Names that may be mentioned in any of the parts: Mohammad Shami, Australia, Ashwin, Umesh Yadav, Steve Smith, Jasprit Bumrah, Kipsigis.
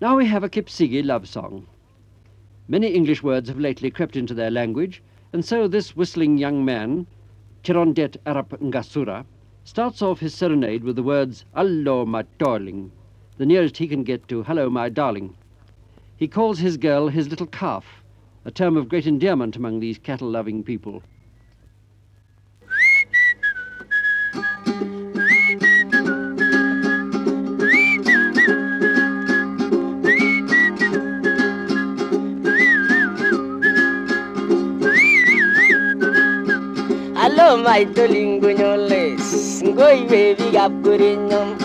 Now we have a Kipsigis love song. Many English words have lately crept into their language, and so this whistling young man, Chirondet Arap Ngasura, starts off his serenade with the words, "Allo, my darling," the nearest he can get to "Hello, my darling." He calls his girl his little calf, a term of great endearment among these cattle-loving people. Hello, my darling, gonoles. Ngoi baby, abgurinyom.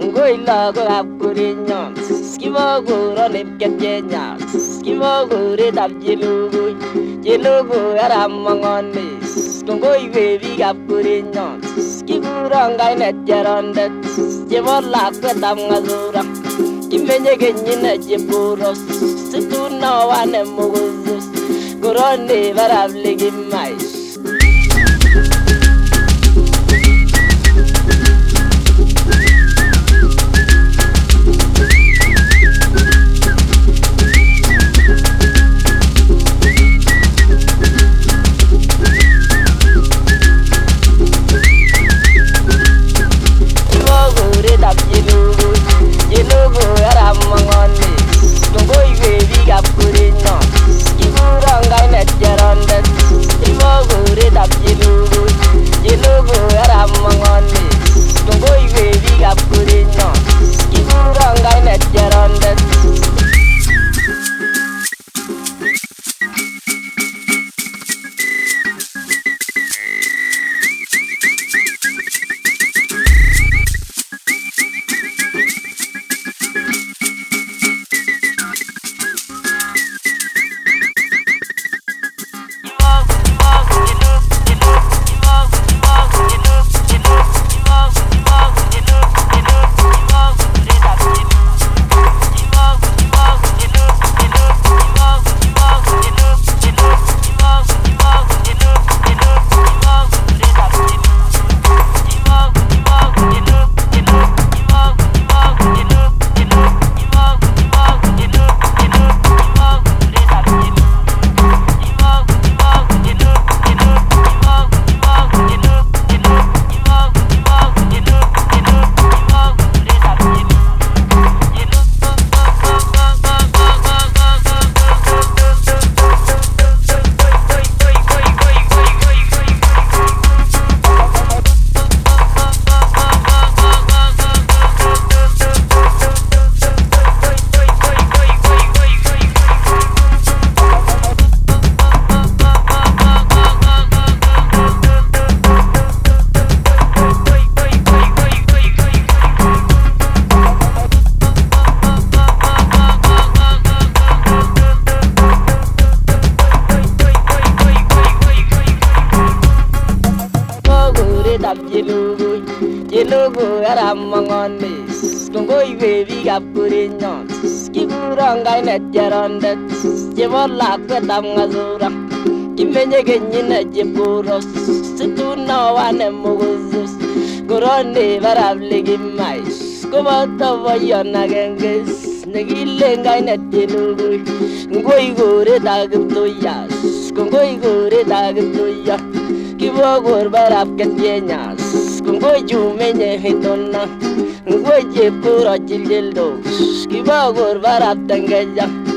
Ngoi lago abgurinyom. Skimogo ronip kenyas. Skimogo redab jelugo. Jelugo aramangones. Ngoi baby, abgurinyom. Skiguranga netjarandet. Jemola kwetam ngazura. Kimenye kenyine jeburos. Situna wane muguzus. Gorone varablige mais. Jelugu aramangones, kongoi baby kapurinyons, kiguranga netjarandet, jemola kwetam ngazura, kimenye kenyine jeburos, situna wane muguzus, gorone varabligi mais, koboto boyon agenges, negilengai netjelugu, ngoi gore dagiptuyas, kongoi gore dagiptuyas, kibogur barapketyenyas, Ngoi jumenye hitona, ngoi jepura jiljeldo, skibagor varap tengeja.